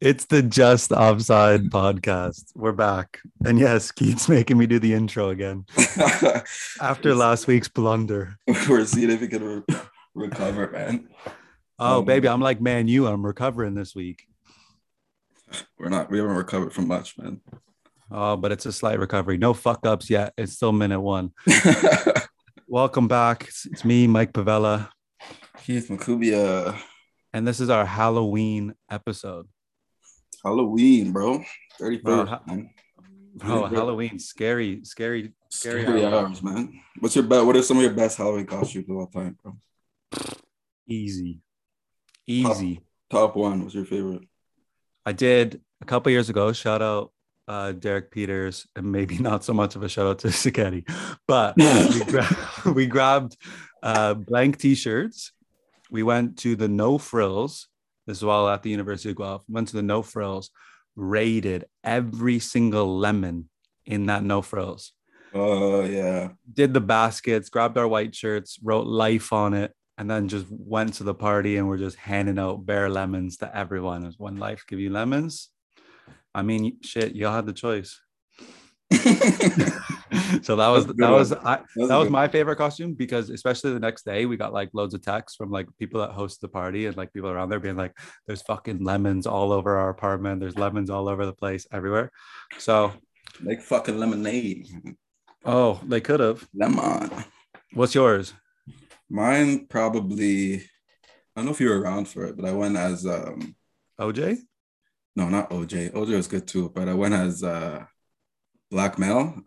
It's the Just Offside podcast. We're back. And yes, Keith's making me do the intro again. After last week's blunder. We're seeing if we can recover, man. Oh, baby, I'm like Man U. I'm recovering this week. We haven't recovered from much, man. Oh, but it's a slight recovery. No fuck-ups yet. It's still minute one. Welcome back. It's me, Mike Pavella. Keith McCubia. And this is our Halloween episode. Halloween, bro. 31st, man. Bro, Halloween. Scary hours, man. What are some of your best Halloween costumes of all time, bro? Easy. Top one. What's your favorite? I did a couple years ago. Shout out Derek Peters, and maybe not so much of a shout out to Cicchetti, but we grabbed blank t-shirts. We went to the No Frills as well at the University of Guelph. Went to the No Frills, raided every single lemon in that No Frills. Oh, yeah. Did the baskets, grabbed our white shirts, wrote life on it, and then just went to the party and we're just handing out bare lemons to everyone. Is One Life give you lemons? I mean, shit, y'all had the choice. So that was my favorite costume, because especially the next day we got like loads of texts from like people that hosted the party and like people around there being like, there's fucking lemons all over our apartment. There's lemons all over the place, everywhere. So like fucking lemonade. Oh, they could have. Lemon. What's yours? Mine probably, I don't know if you were around for it, but I went as OJ? No, not OJ. OJ was good too, but I went as Black Male.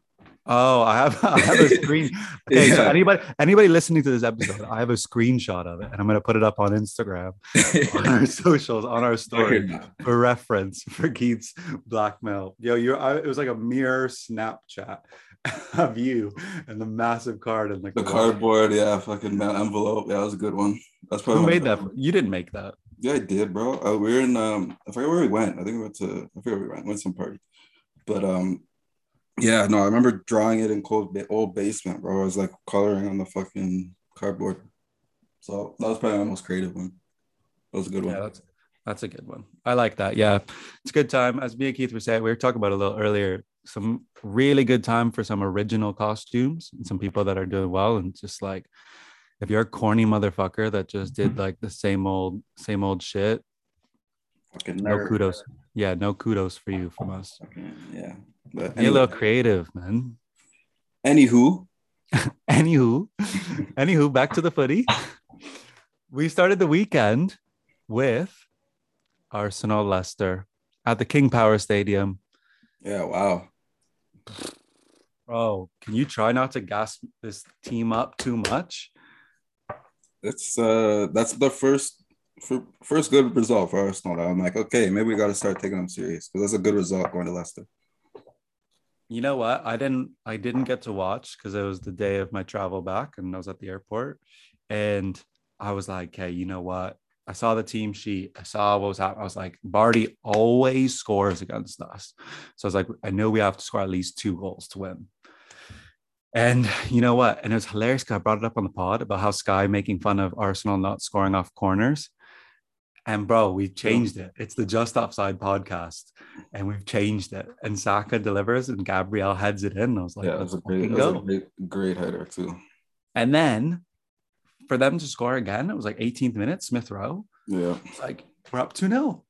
Oh, I have a screen. Okay, yeah. So anybody listening to this episode, I have a screenshot of it, and I'm going to put it up on Instagram, on our socials, on our story for reference for Keith's blackmail. Yo, it was like a mirror Snapchat of you and the massive card and like the cardboard, yeah, fucking envelope. Yeah, that was a good one. That's probably who made that. You didn't make that. Yeah, I did, bro. We were in. I forget where we went. I forget where we went some party, but yeah, no, I remember drawing it in old basement, bro. I was like coloring on the fucking cardboard. So that was probably my most creative one. That was a good one. Yeah, that's a good one. I like that. Yeah, it's a good time. As me and Keith were saying, we were talking about it a little earlier, some really good time for some original costumes and some people that are doing well. And just like, if you're a corny motherfucker that just did like the same old shit, fucking nerd. No kudos. Yeah, no kudos for you from us. Okay, yeah. But anyway. You're a little creative, man. Anywho, back to the footy. We started the weekend with Arsenal Leicester at the King Power Stadium. Yeah, wow. Bro, can you try not to gas this team up too much? It's that's the first good result for Arsenal. I'm like, okay, maybe we got to start taking them serious, because that's a good result going to Leicester. You know what? I didn't get to watch because it was the day of my travel back and I was at the airport. And I was like, hey, you know what? I saw the team sheet. I saw what was happening. I was like, Barty always scores against us. So I was like, I know we have to score at least 2 goals to win. And you know what? And it was hilarious because I brought it up on the pod about how Sky making fun of Arsenal not scoring off corners. And bro, we've changed it. It's the Just Offside podcast, and we've changed it. And Saka delivers, and Gabriel heads it in. I was like, yeah, that was a great header too. And then for them to score again, it was like 18th minute, Smith Rowe. Yeah, it's like we're up 2-0.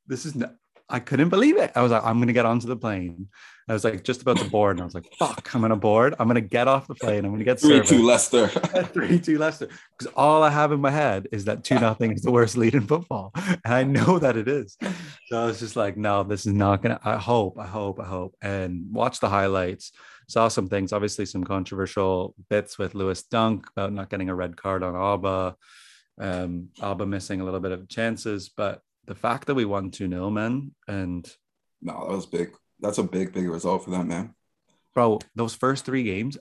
I couldn't believe it. I was like, I'm gonna get onto the plane. I was like, just about to board, and I was like, fuck, I'm gonna board. I'm gonna get off the plane. I'm gonna get 3-2 Leicester. 3-2 Leicester. Because all I have in my head is that 2-0 is the worst lead in football. And I know that it is. So I was just like, no, this is not gonna. I hope. And watch the highlights. Saw some things, obviously some controversial bits with Lewis Dunk about not getting a red card on Alba. Alba missing a little bit of chances, but the fact that we won 2-0, man, and no, that was big. That's a big result for them, man. Bro, since those first three games,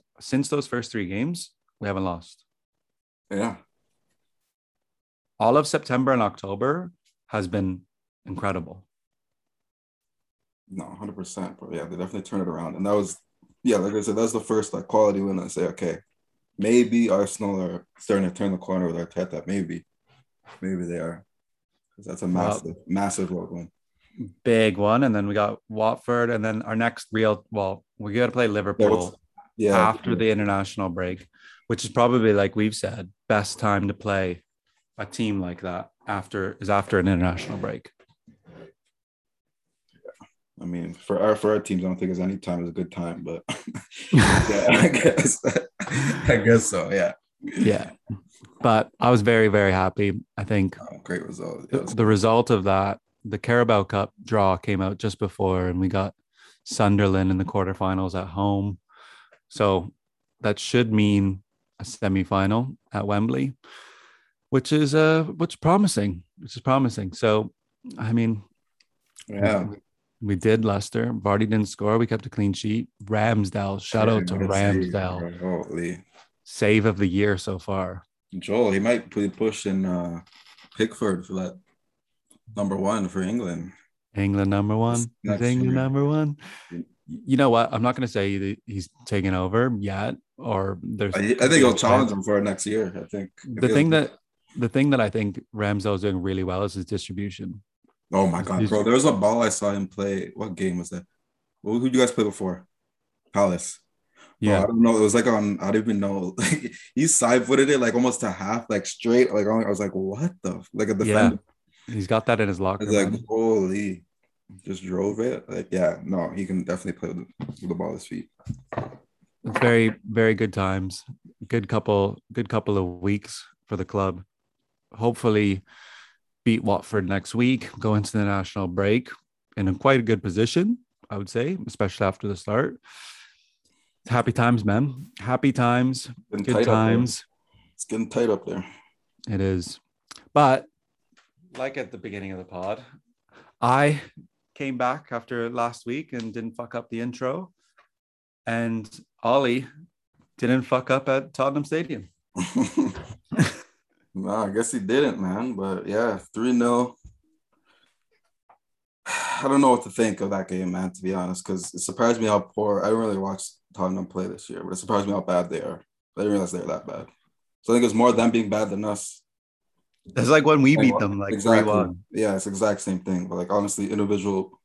we haven't lost. Yeah. All of September and October has been incredible. No, 100%. Bro. Yeah, they definitely turned it around. And that was, yeah, like I said, that's the first like quality win. I say, okay, maybe Arsenal are starting to turn the corner with Arteta. Maybe they are. Because that's a massive win. big one, and then we got Watford, and then our next real, well, we got to play Liverpool after the international break, which is probably, like we've said, best time to play a team like that after an international break. I mean, for our teams, I don't think there's any time is a good time, but I guess so. Yeah. Yeah. But I was very, very happy. I think great result. Yeah, the result of that, the Carabao Cup draw came out just before, and we got Sunderland in the quarterfinals at home. So that should mean a semi-final at Wembley, which is promising. So, I mean, yeah. We did Leicester. Vardy didn't score. We kept a clean sheet. Ramsdale, shout out to Ramsdale. Holy. Save of the year so far. Joel, he might be pushing Pickford for that number one for England. England number one. England number one. You know what? I'm not going to say that he's taken over yet, or there's. I think he'll challenge him for next year. I think the thing that I think Ramsdale is doing really well is his distribution. Oh my God, bro! There was a ball I saw him play. What game was that? Who did you guys play before? Palace. Yeah, oh, I don't know. It was like on. I don't even know. Like, he side footed it like almost to half, like straight. Like I was like, what the? Like a defender. Yeah. He's got that in his locker. It's like holy, just drove it. Like yeah, no, he can definitely play with the ball at his feet. It's very, very good times. Good couple of weeks for the club. Hopefully. Beat Watford next week, go into the national break, and in quite a good position, I would say, especially after the start. Happy times, man. Happy times. Good times. It's getting tight up there. It is. But like at the beginning of the pod, I came back after last week and didn't fuck up the intro. And Ollie didn't fuck up at Tottenham Stadium. No, I guess he didn't, man. But yeah, 3-0. I don't know what to think of that game, man, to be honest, because it surprised me how poor. I didn't really watch Tottenham play this year, but it surprised me how bad they are. I didn't realize they were that bad. So I think it was more them being bad than us. That's like when we beat them, like 3-1. Yeah, it's the exact same thing. But like, honestly, individual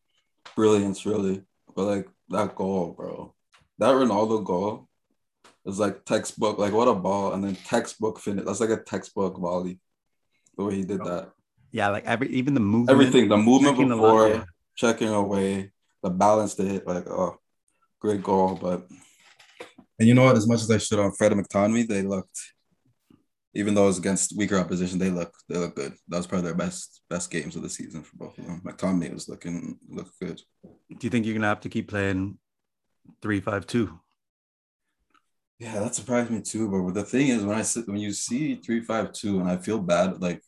brilliance, really. But like, that goal, bro. That Ronaldo goal. It's like textbook, like what a ball, and then textbook finish. That's like a textbook volley, the way he did that. Yeah, like even the movement. Everything, the movement before, checking away, the balance to hit, like, oh, great goal. But, and you know what, as much as I should on Fred and McTominay, they looked, even though it was against weaker opposition, they looked good. That was probably their best games of the season for both of them. McTominay was looked good. Do you think you're going to have to keep playing 3-5-2? Yeah, that surprised me too. But the thing is, when you see 3-5-2, and I feel bad. Like,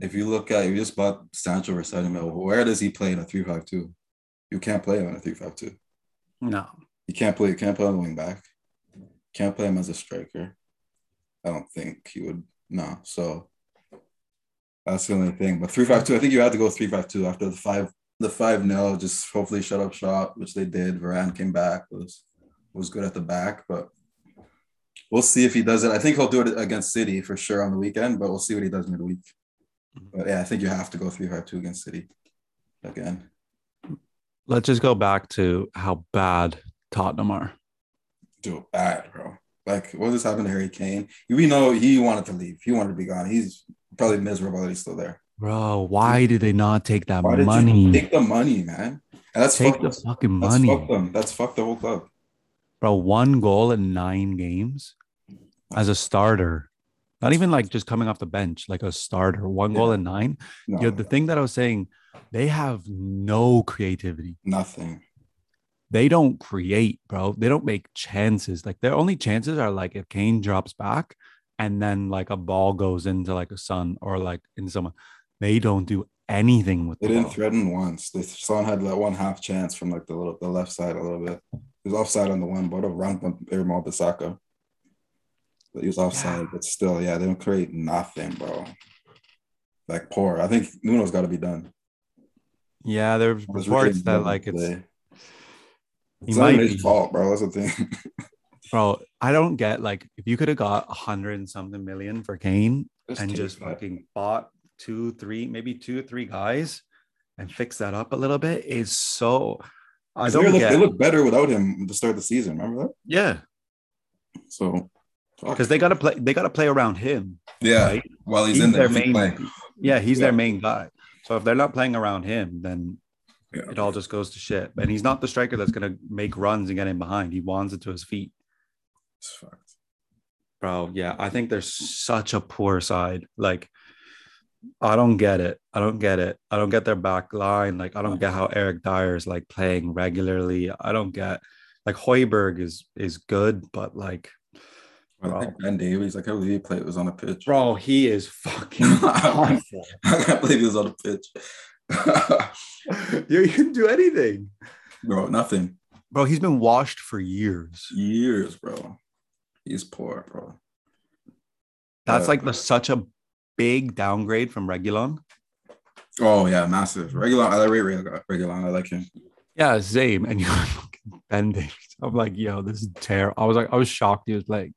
if you just bought Sancho or Sedimil, where does he play in a 3-5-2? You can't play him in a 3-5-2. No, you can't play on the wing back. Can't play him as a striker. I don't think he would. No, so that's the only thing. But 3-5-2, I think you had to go 3-5-2 after the 5-0. Just hopefully shut up shop, which they did. Varane came back, was good at the back, but. We'll see if he does it. I think he'll do it against City for sure on the weekend, but we'll see what he does midweek. But yeah, I think you have to go 3-5-2 against City again. Let's just go back to how bad Tottenham are. Dude, bad, bro. Like, what just happened to Harry Kane? We know he wanted to leave. He wanted to be gone. He's probably miserable that he's still there. Bro, why did they not take that money? Take the money, man. And that's take the fucking money. That's fucked them. That's fucked the whole club. Bro, 1 goal in 9 games as a starter. Not even like just coming off the bench, like a starter. 1 goal in 9. No, you know, the thing that I was saying, they have no creativity. Nothing. They don't create, bro. They don't make chances. Like their only chances are like if Kane drops back and then like a ball goes into like a Son or like into someone. They don't do anything with it. They didn't threaten once. Son had that one half chance from like the left side a little bit. He was offside on the one, but around Irma Bissaka. But he was offside, yeah. But still, yeah, they don't create nothing, bro. Like poor. I think Nuno's got to be done. Yeah, there's reports that like it's not his fault, bro. That's the thing. Bro, I don't get like if you could have got 100 and something million for Kane and just fucking bought 2-3, maybe 2 or 3 guys and fix that up a little bit is so... They look better without him at the start of the season. Remember that? Yeah. So... Because they gotta play around him. Yeah, right? While he's in there. Their main guy. So if they're not playing around him, then it all just goes to shit. And he's not the striker that's gonna make runs and get in behind. He wands it to his feet. It's fucked, bro. Yeah, I think there's such a poor side. Like, I don't get it. I don't get their back line. Like, I don't get how Eric Dyer is like playing regularly. I don't get like Højbjerg is good, but like. I think Ben Davies, like, how did he play? It was on the pitch. Bro, he is fucking awful. I can't believe he was on the pitch. You can do anything. Bro, nothing. Bro, he's been washed for years. Years, bro. He's poor, bro. That's such a big downgrade from Reguilon. Oh, yeah, massive. Reguilon, I rate Reguilon. I like him. Yeah, same. And you're fucking Ben Davies. I'm like, yo, this is terrible. I was shocked he was playing.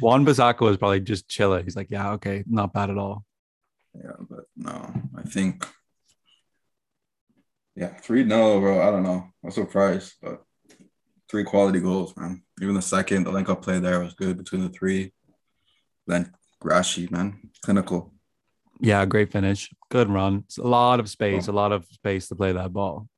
Juan Bissaka was probably just chilling. He's like, yeah, okay, not bad at all. Yeah, but no, I think, 3-0, bro. I don't know. I'm surprised, but three quality goals, man. Even the second, the link-up play there was good between the three. Then Grashi, man, clinical. Yeah, great finish. Good run. It's a lot of space to play that ball.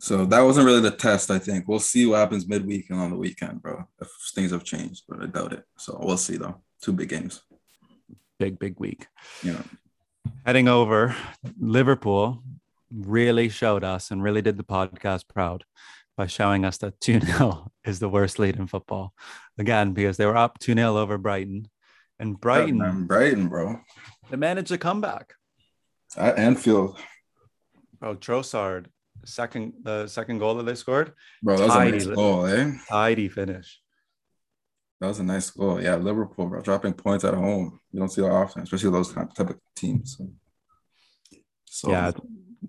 So that wasn't really the test, I think. We'll see what happens midweek and on the weekend, bro, if things have changed, but I doubt it. So we'll see, though. 2 big games. Big week. Yeah. Heading over, Liverpool really showed us and really did the podcast proud by showing us that 2-0 is the worst lead in football. Again, because they were up 2-0 over Brighton. And Brighton, bro. They managed a comeback. At Anfield. Bro, Trossard. The second goal that they scored. Bro, that was a nice goal, eh? Tidy finish. That was a nice goal. Yeah, Liverpool, bro, dropping points at home. You don't see that often, especially those type of teams. So yeah,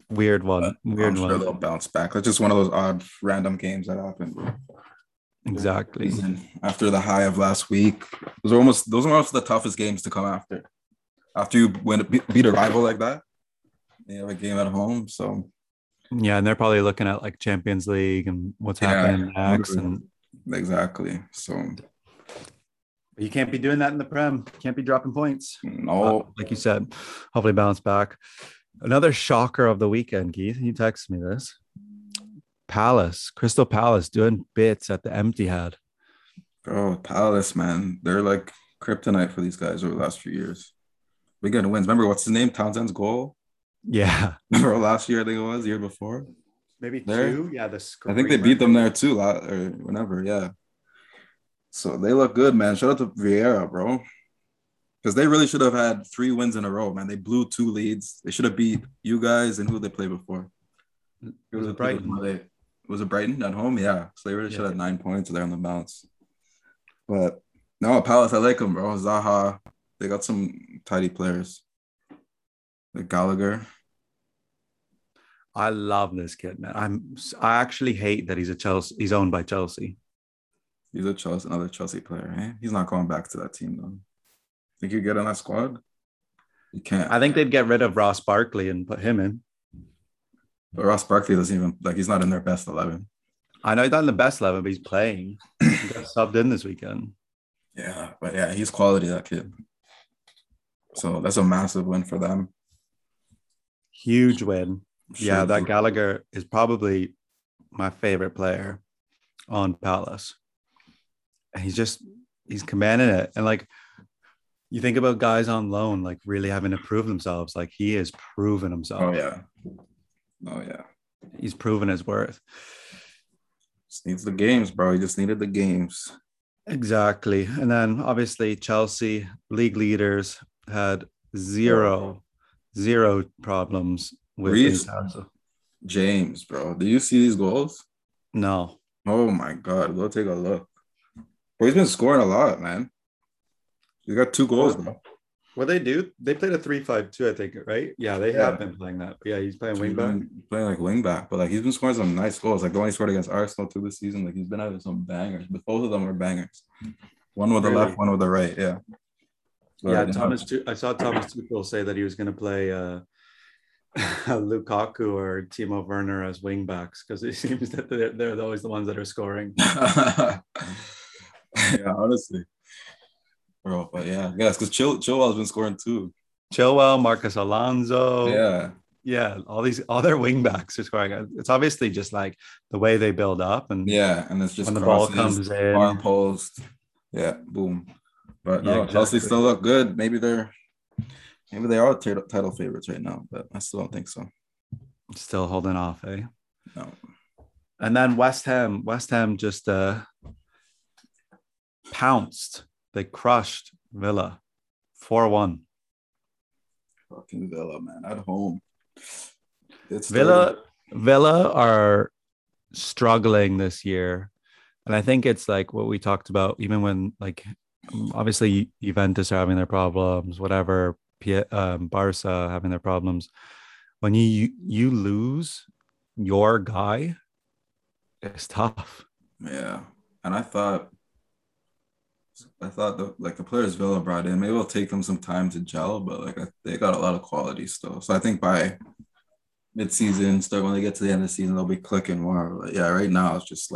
weird one. I'm sure they'll bounce back. That's just one of those odd, random games that happen, bro. Exactly. After the high of last week, those are almost the toughest games to come after. After you beat a rival like that, you have a game at home, so. Yeah, and they're probably looking at like Champions League and what's happening next. And... Exactly. So you can't be doing that in the Prem. You can't be dropping points. No. Like you said, hopefully bounce back. Another shocker of the weekend, Keith. You texted me this. Crystal Palace doing bits at the empty head. Bro, Palace, man. They're like kryptonite for these guys over the last few years. We got wins. Remember, what's his name? Townsend's goal? Yeah. Remember last year, I think it was, the year before? Maybe there? 2? Yeah, I think they beat them there too, or whenever, yeah. So they look good, man. Shout out to Vieira, bro. Because they really should have had 3 wins in a row, man. They blew 2 leads. They should have beat you guys and who they played before. It was Brighton. Was it Brighton at home? Yeah. So they really should have 9 points there on the bounce. But no, Palace, I like them, bro. Zaha. They got some tidy players. Like Gallagher. I love this kid, man. I actually hate that he's owned by Chelsea. He's another Chelsea player, right? He's not going back to that team, though. Think you get on that squad? You can't. I think they'd get rid of Ross Barkley and put him in. But Ross Barkley doesn't even he's not in their best 11. I know he's not in the best 11, but he's playing. He got subbed in this weekend. Yeah, but yeah, he's quality, that kid. So that's a massive win for them. Huge win. Sure. Yeah, that Gallagher is probably my favorite player on Palace. And he's commanding it. And like, you think about guys on loan, like really having to prove themselves. Like, he has proven himself. Oh yeah. He's proven his worth. Just needs the games, bro. He just needed the games. Exactly. And then obviously Chelsea, league leaders, had zero problems with Reece James, bro. Do you see these goals? No. Oh my God, go take a look. Bro, he's been scoring a lot, man. He's got 2 goals, bro. What they do? They played a 3-5-2, I think, right? Yeah, they have been playing that. But yeah, he's playing wing back. Playing like wing back, but like, he's been scoring some nice goals. Like the one he scored against Arsenal through this season, like he's been having some bangers. But both of them are bangers. One with the left, one with the right. Yeah. But yeah, I saw Thomas Tuchel say that he was going to play Lukaku or Timo Werner as wing backs, because it seems that they're always the ones that are scoring. Yeah, honestly. Bro, but yeah, it's because Chilwell's been scoring too. Chilwell, Marcus Alonso. Yeah, all these other wing backs are scoring. It's obviously just like the way they build up, and and it's just when the ball comes in, arm post. Yeah, boom. But no, exactly. Chelsea still look good. Maybe they are title favorites right now, but I still don't think so. Still holding off, eh? No. And then West Ham just pounced. They crushed Villa 4-1. Fucking Villa, man, at home. It's Villa are struggling this year. And I think it's like what we talked about, even when, like, obviously Juventus are having their problems, whatever, Barca having their problems. When you lose your guy, it's tough. Yeah. And I thought the players Villa brought in, maybe it'll take them some time to gel, but they got a lot of quality still. So I think by mid-season, when they get to the end of the season, they'll be clicking more. But yeah, right now it's just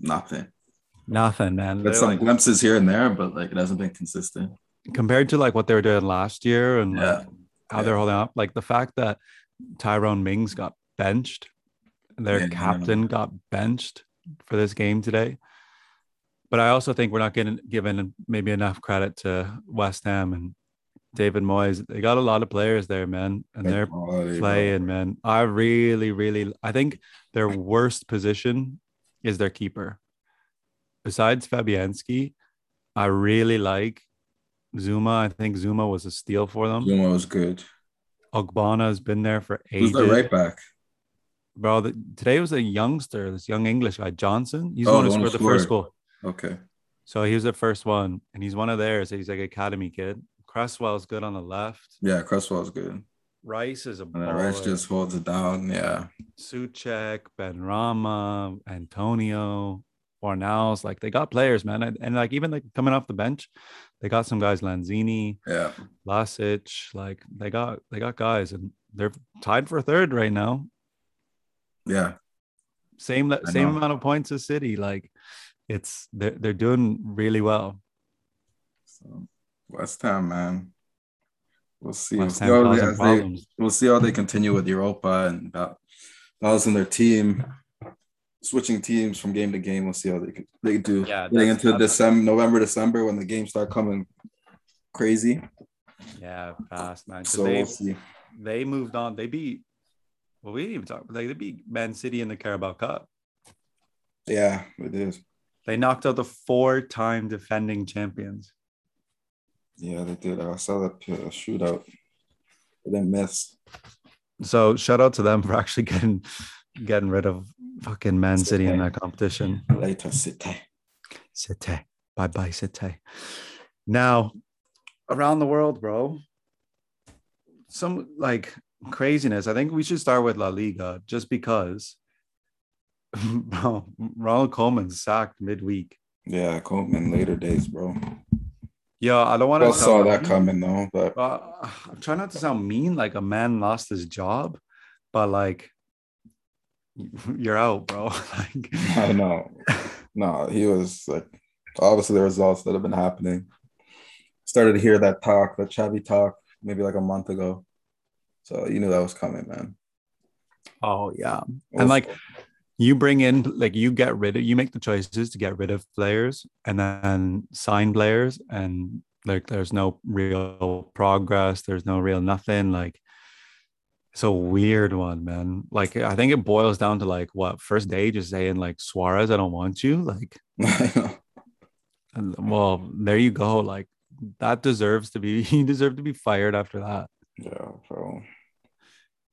nothing. Nothing, man. There's some glimpses here and there, but it hasn't been consistent. Compared to what they were doing last year and how they're holding up, the fact that Tyrone Mings got benched, their captain got benched for this game today. But I also think we're not getting given maybe enough credit to West Ham and David Moyes. They got a lot of players there, man, and they're playing, man. I think their worst position is their keeper. Besides Fabianski, I really like Zuma. I think Zuma was a steal for them. Zuma was good. Ogbonna has been there for ages. Who's the right back? Bro, today was a youngster, this young English guy, Johnson. He's the one who scored the first goal. Okay. So he was the first one, and he's one of theirs. He's academy kid. Cresswell's good on the left. Yeah, Cresswell's good. Rice is a baller. Rice just holds it down, yeah. Suchek, Benrahma, Antonio, Fornals. They got players, man. And even coming off the bench, they got some guys, Lanzini, Lasic. They got guys, and they're tied for third right now. Yeah. Same amount of points as City. They're doing really well. So West Ham, man. We'll see how they continue with Europa and balancing their team, switching teams from game to game. We'll see how they do. Yeah, getting into November, December when the games start coming crazy. Yeah, fast, man. So we'll see. They moved on. They beat. Well, we didn't even talk. They beat Man City in the Carabao Cup. Yeah, it is. They knocked out the 4-time defending champions. Yeah, they did. I saw that shootout. They didn't miss. So shout out to them for actually getting rid of fucking Man City in that competition. Later, City. City. Bye-bye, City. Now, around the world, bro, some craziness. I think we should start with La Liga just because. Bro, Ronald Koeman sacked midweek. Yeah, Koeman later days, bro. Yeah, I don't want to. I saw that coming though. But I'm trying not to sound mean, a man lost his job, but you're out, bro. I know. No, he was obviously the results that have been happening. Started to hear that talk, that Xavi talk, maybe a month ago. So you knew that was coming, man. Oh yeah, and You bring in, you make the choices to get rid of players and then sign players, and there's no real progress. There's no real nothing. It's a weird one, man. I think it boils down to what first day just saying Suarez, I don't want you. Well, there you go. He deserved to be fired after that. Yeah, bro.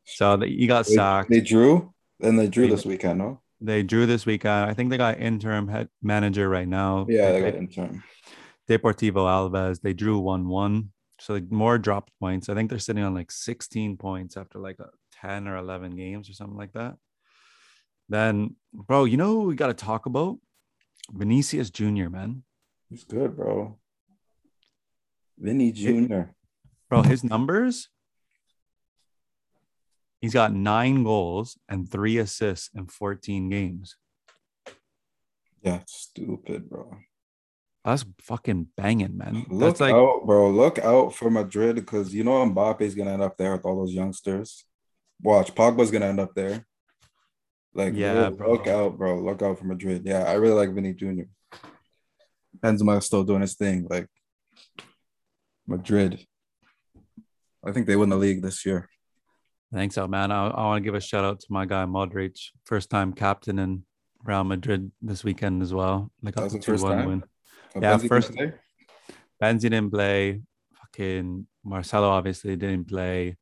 So you got sacked. They drew. And they drew this weekend, no? They drew this weekend. I think they got interim head manager right now. Yeah, they got interim. Deportivo Alaves. They drew 1-1. So more dropped points. I think they're sitting on 16 points after 10 or 11 games or something like that. Then, bro, you know who we got to talk about? Vinicius Jr., man. He's good, bro. Vinny Jr. Bro, his numbers? He's got 9 goals and 3 assists in 14 games. Yeah, stupid, bro. That's fucking banging, man. Look That's like, out, bro. Look out for Madrid, because you know Mbappe's going to end up there with all those youngsters. Watch, Pogba's going to end up there. Like, yeah, bro. Look out, bro. Look out for Madrid. Yeah, I really like Vinny Jr. Benzema's still doing his thing. Like, Madrid. I think they win the league this year. Thanks, so, man. I want to give a shout out to my guy, Modric. First time captain in Real Madrid this weekend as well. Like, that was the first time? Win. Oh, yeah, Benzi first. Benzi didn't play. Fucking Marcelo obviously didn't play.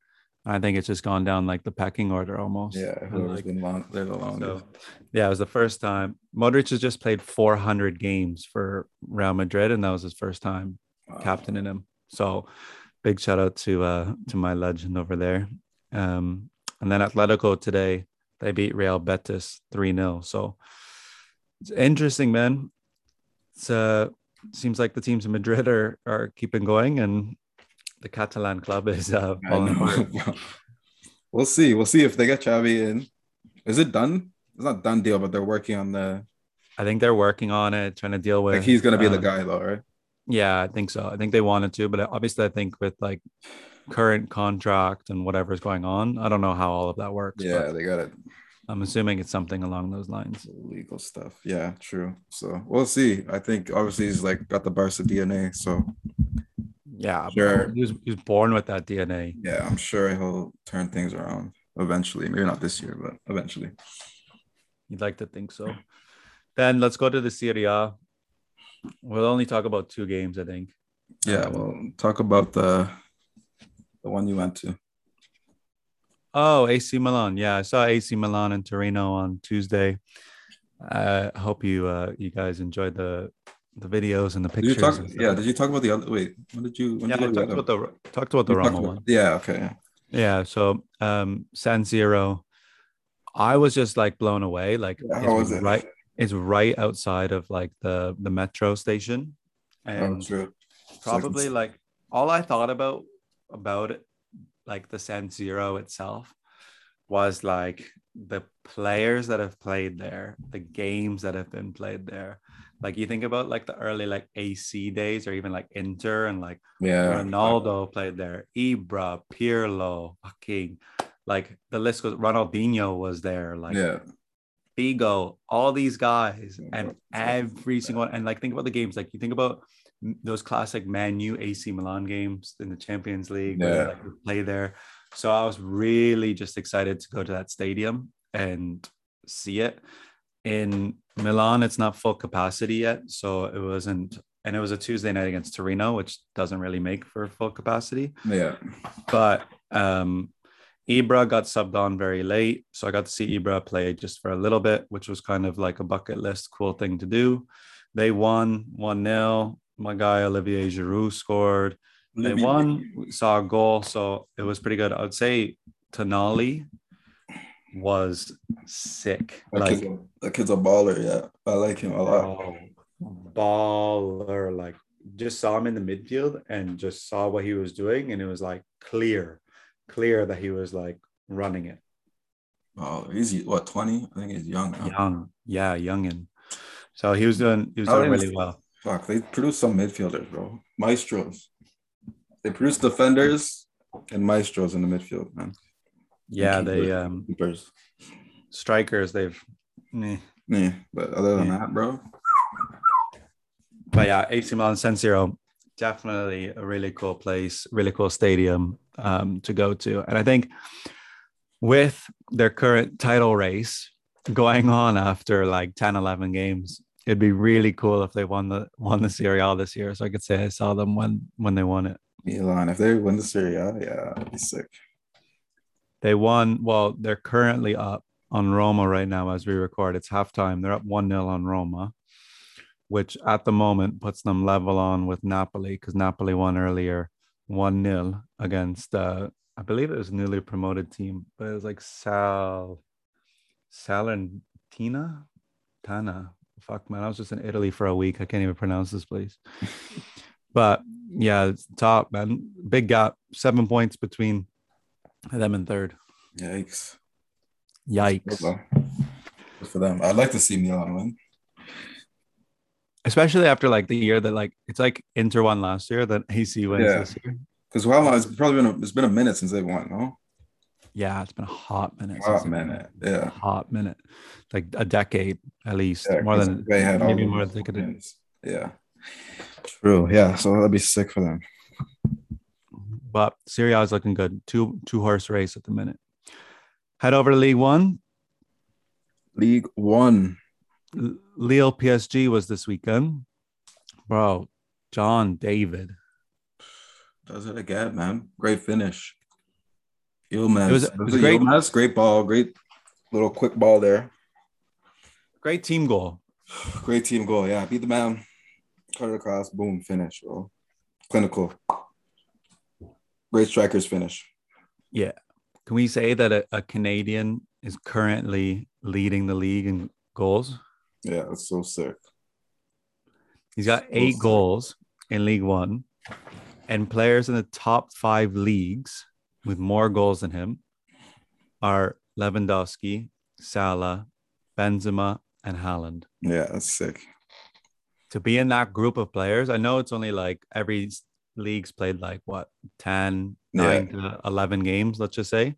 I think it's just gone down like the pecking order almost. Yeah, whoever's been long, they're the longest. So, yeah, it was the first time. Modric has just played 400 games for Real Madrid, and that was his first time captaining him. So, big shout out to my legend over there. And then Atletico today, they beat Real Betis 3-0. So, it's interesting, man. It seems like the teams in Madrid are keeping going, and the Catalan club is falling apart. We'll see. We'll see if they get Xavi in. Is it done? It's not done deal, but they're working on the... I think they're working on it, trying to deal with... Like, he's going to be the guy, though, right? Yeah, I think so. I think they wanted to, but obviously I think with, like, current contract and whatever's going on, I don't know how all of that works. Yeah, they got it. I'm assuming it's something along those lines. Legal stuff. Yeah, true. So we'll see. I think obviously he's like got the Barca DNA. So yeah, sure. He was born with that DNA. Yeah, I'm sure he'll turn things around eventually. Maybe not this year, but eventually. You'd like to think so. Then let's go to the Serie A. We'll only talk about 2 games, I think. Yeah, we'll talk about the one you went to. Oh, AC Milan. Yeah, I saw AC Milan and Torino on Tuesday. I hope you guys enjoyed the videos and the pictures. Did you talk about the other? Wait, what did you? When yeah, did you I talked, about other? The, talked about the Roma one. Yeah, okay. Yeah, so San Siro, I was just like blown away. Like, it's right outside of like the metro station, and probably like all I thought about it. Like the San Siro itself was like the players that have played there, the games that have been played there. Like you think about like the early like AC days or even like Inter and like Ronaldo played there, Ibra, Pirlo, fucking like the list goes. Ronaldinho was there, like Figo, all these guys, and every single one. And like think about the games, like you think about those classic Man U AC Milan games in the Champions League where they, like, play there. So I was really just excited to go to that stadium and see it. In Milan, it's not full capacity yet, so it wasn't. And it was a Tuesday night against Torino, which doesn't really make for full capacity. Yeah. But Ibra got subbed on very late, so I got to see Ibra play just for a little bit, which was kind of like a bucket list cool thing to do. They won 1-0. My guy Olivier Giroud scored. They won. We saw a goal, so it was pretty good. I would say Tonali was sick. That kid's a baller. Yeah, I like him a lot. Baller. Like, just saw him in the midfield and just saw what he was doing, and it was like clear that he was like running it. Oh, is he 20? I think he's young. Now. Youngin. So he was doing really well. Fuck, they produce some midfielders, bro. Maestros. They produce defenders and maestros in the midfield, man. Yeah, keepers. Strikers, but other than that, bro. But yeah, AC Milan, San Siro, definitely a really cool place, really cool stadium to go to. And I think with their current title race going on after like 10, 11 games, it'd be really cool if they won the Serie A this year, so I could say I saw them when they won it. Milan, if they win the Serie A, yeah, that'd be sick. They won. Well, they're currently up on Roma right now as we record. It's halftime. They're up 1-0 on Roma, which at the moment puts them level on with Napoli because Napoli won earlier 1-0 against I believe it was a newly promoted team, but it was like Salernitana. Fuck, man, I was just in Italy for a week. I can't even pronounce this place. But yeah, it's top, man. Big gap, 7 points between them and third. Yikes. Yikes. Good for them. I'd like to see Milan win. Especially after like the year that like it's like Inter won last year, that AC wins this year. Because it's probably been a minute since they won, no? Yeah, it's been a hot minute. Hot minute, like a decade at least, more than they had. Maybe more than they could do. Yeah, true. Yeah, so that'd be sick for them. But Serie A is looking good. Two horse race at the minute. Head over to League One. League One. Lille PSG was this weekend, bro. John David does it again, man. Great finish. Ilmaz. It was a great Ilmaz. Great ball. Great little quick ball there. Great team goal. Great team goal, yeah. Beat the man. Cut it across. Boom. Finish, bro. Clinical. Great strikers finish. Yeah. Can we say that a Canadian is currently leading the league in goals? Yeah, that's so sick. He's got 8 goals in League One, and players in the top 5 leagues with more goals than him are Lewandowski, Salah, Benzema, and Haaland. Yeah, that's sick. To be in that group of players, I know it's only like every league's played like what, 10, 9 to 11 games, let's just say.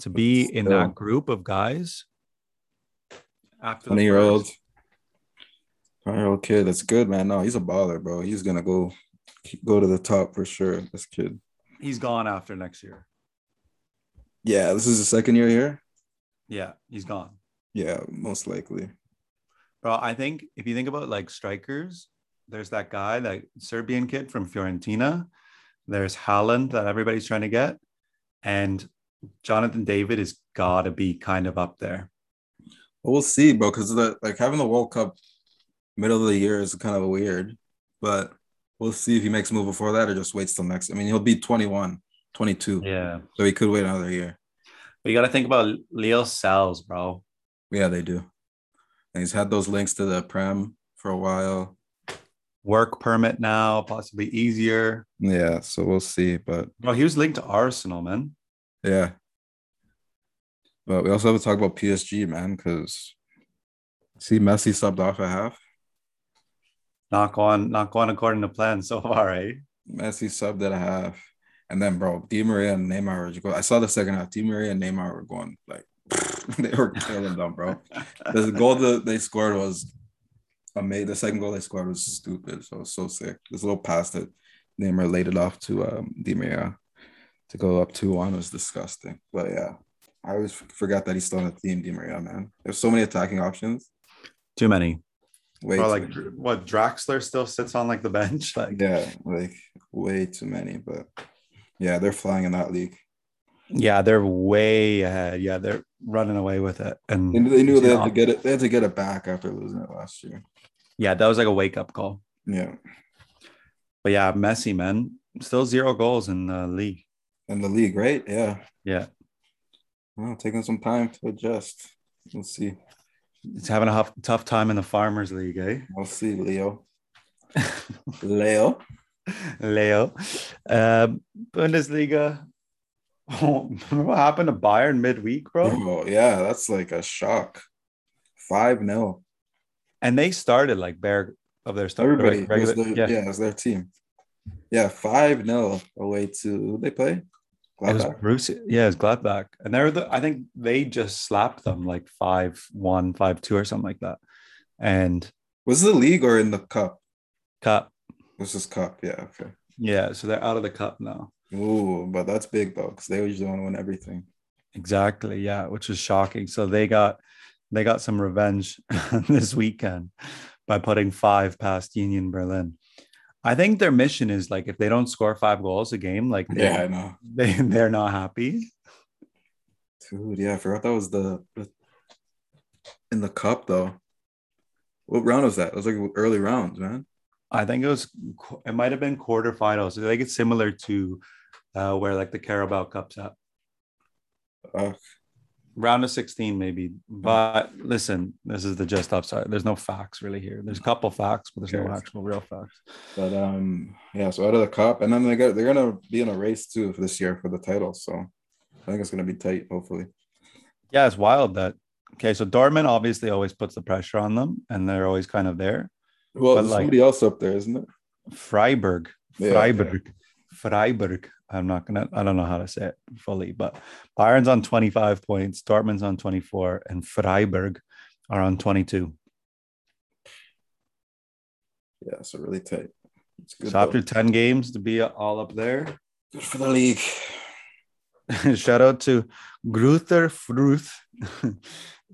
To be in that group of guys after 20-year-old kid, that's good, man. No, he's a baller, bro. He's going to go to the top for sure, this kid. He's gone after next year. Yeah, this is the second year here? Yeah, he's gone. Yeah, most likely. Bro, I think if you think about like strikers, there's that guy, like Serbian kid from Fiorentina. There's Haaland that everybody's trying to get. And Jonathan David has got to be kind of up there. Well, we'll see, bro, because like having the World Cup middle of the year is kind of weird. But we'll see if he makes a move before that or just waits till next. I mean, he'll be 21, 22. Yeah. So he could wait another year. But you got to think about Leo sells, bro. Yeah, they do. And he's had those links to the Prem for a while. Work permit now, possibly easier. Yeah, so we'll see. But bro, he was linked to Arsenal, man. Yeah. But we also have to talk about PSG, man, because see Messi subbed off at half. Not going according to plan so far, eh? Messi subbed at a half. And then, bro, Di Maria and Neymar were going. I saw the second half. Di Maria and Neymar were going, like, they were killing them, bro. The goal that they scored was amazing. The second goal they scored was stupid. So it was so sick. This little pass that Neymar laid it off to Di Maria to go up 2-1 was disgusting. But, yeah, I always forgot that he's still on the team, Di Maria, man. There's so many attacking options. Too many. Wait, like what, Draxler still sits on like the bench, like yeah, like way too many. But yeah, they're flying in that league. Yeah, they're way ahead. Yeah, they're running away with it, and they knew they had to get it. They had to get it back after losing it last year. Yeah, that was like a wake up call. Yeah, but yeah, Messi, man, still 0 goals in the league. In the league, right? Yeah, yeah. Well, taking some time to adjust. We'll see. It's having a tough time in the Farmers League, eh? We'll see, Leo. Leo. Bundesliga. Oh, remember what happened to Bayern midweek, bro? Oh, yeah, that's like a shock. 5-0. And they started like bare of their stuff. Everybody. It was their team. Yeah, 5-0 away to who they play? Gladbach. It was Bruce. Yeah, it was Gladbach. And I think they just slapped them like 5-1, 5-2 or something like that. And was it the league or in the cup? Cup. This is cup. Yeah. Okay. Yeah. So they're out of the cup now. Ooh, but that's big though, because they usually want to win everything. Exactly. Yeah, which is shocking. So they got some revenge this weekend by putting 5 past Union Berlin. I think their mission is like if they don't score 5 goals a game, like they're not happy. Dude, yeah, I forgot that was in the cup though. What round was that? It was like early rounds, man. I think it might have been quarterfinals. I think it's similar to where like the Carabao Cup's at. Round of 16 maybe. But listen, this is the just upside. There's no facts really here. There's a couple facts, but there's no actual real facts. But yeah, so out of the cup, and then they're gonna be in a race too for this year for the title. So I think it's going to be tight, hopefully. Yeah, it's wild that. Okay, so Dortmund obviously always puts the pressure on them, and they're always kind of there. Well, but there's like, somebody else up there, isn't it? Freiburg. I don't know how to say it fully, but Bayern's on 25 points, Dortmund's on 24, and Freiburg are on 22. Yeah, so really tight. It's good. So after 10 games to be all up there. Good for the league. Shout out to Gruther Fruth.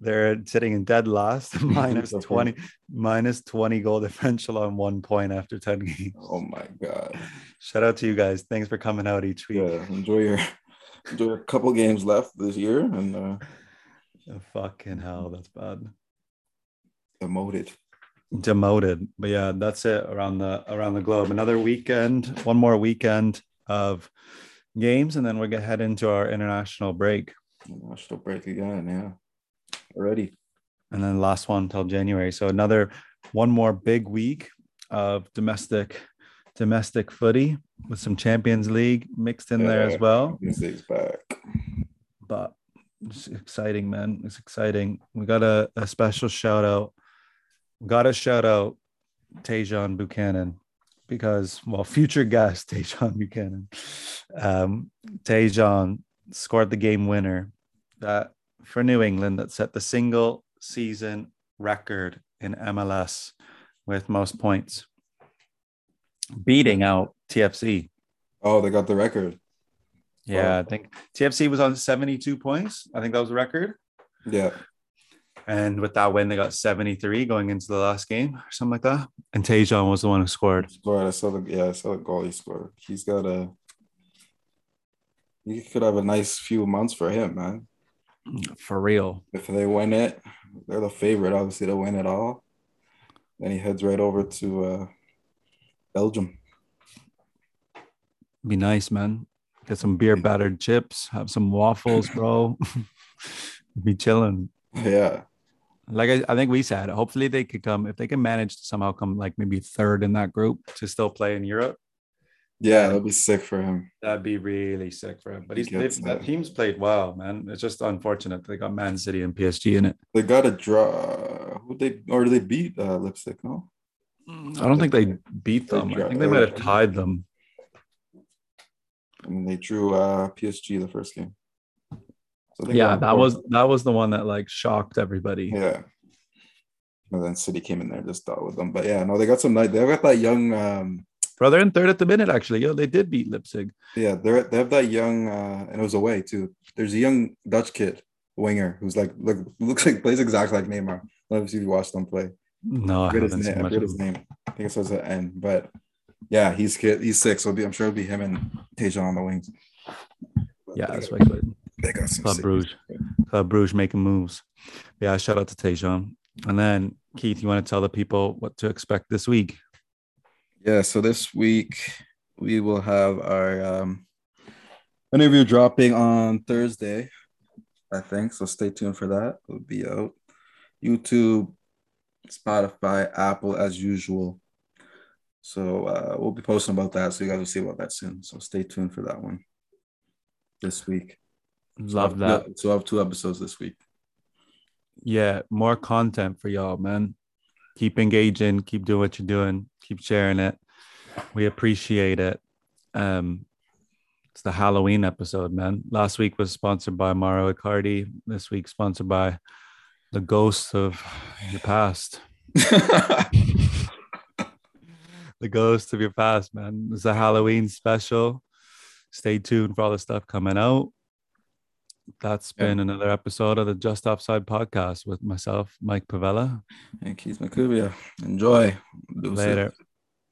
They're sitting in dead last, minus 20 goal differential on 1 point after 10 games. Oh my God. Shout out to you guys. Thanks for coming out each week. Yeah, enjoy your couple games left this year. And fucking hell, that's bad. Demoted. But yeah, that's it around the globe. Another weekend, one more weekend of games, and then we're going to head into our international break. International break again, yeah. Already. And then last one till January. So one more big week of domestic footy with some Champions League mixed in there as well. Champions League's back. But it's exciting, man. It's exciting. We got a special shout out. Got to shout out Tejan Buchanan because, well, future guest Tejan Buchanan. Tejan scored the game winner for New England that set the single season record in MLS with most points, beating out TFC. Oh, they got the record. Yeah, wow. I think TFC was on 72 points. I think that was the record. Yeah. And with that win, they got 73 going into the last game or something like that. And Tejan was the one who scored. I saw the goal he scored. He's got you could have a nice few months for him, man. For real. If they win it, they're the favorite, obviously, to win it all. Then he heads right over to Belgium. Be nice, man. Get some beer-battered chips. Have some waffles, bro. Be chilling. Yeah. Like I think we said, hopefully they could come, if they can manage to somehow come like maybe third in that group to still play in Europe. Yeah, that'd be sick for him. That'd be really sick for him. But that team's played well, man. It's just unfortunate they got Man City and PSG in it. They got a draw. They beat Leipzig, no? I don't think they beat them. I think they might have tied them. And they drew PSG the first game. So yeah, that was the one that like shocked everybody. Yeah. And then City came in there and just dealt with them. But yeah, no, they got some night. They've got that young they're in third at the minute, actually. Yo, they did beat Leipzig. Yeah, they have that young and it was away too. There's a young Dutch kid, winger, who's like looks like plays exactly like Neymar. I don't know if you've watched them play. No, I forget his name. I think it says at N, but yeah, he's sick, so I'm sure it'll be him and Tejan on the wings. But yeah, that's right. They got some Club Bruges making moves. Yeah, shout out to Tejan. And then, Keith, you want to tell the people what to expect this week? Yeah, so this week we will have our interview dropping on Thursday, I think. So stay tuned for that. It'll be out. YouTube, Spotify, Apple, as usual. So we'll be posting about that. So you guys will see about that soon. So stay tuned for that one this week. Love that. So I have 2 episodes this week. Yeah, more content for y'all, man. Keep engaging. Keep doing what you're doing. Keep sharing it. We appreciate it. It's the Halloween episode, man. Last week was sponsored by Mauro Icardi. This week sponsored by the ghost of your past. The ghost of your past, man. It's a Halloween special. Stay tuned for all the stuff coming out. That's been another episode of the Just Offside podcast with myself, Mike Pavella. And Keith McCubia. Enjoy. Later.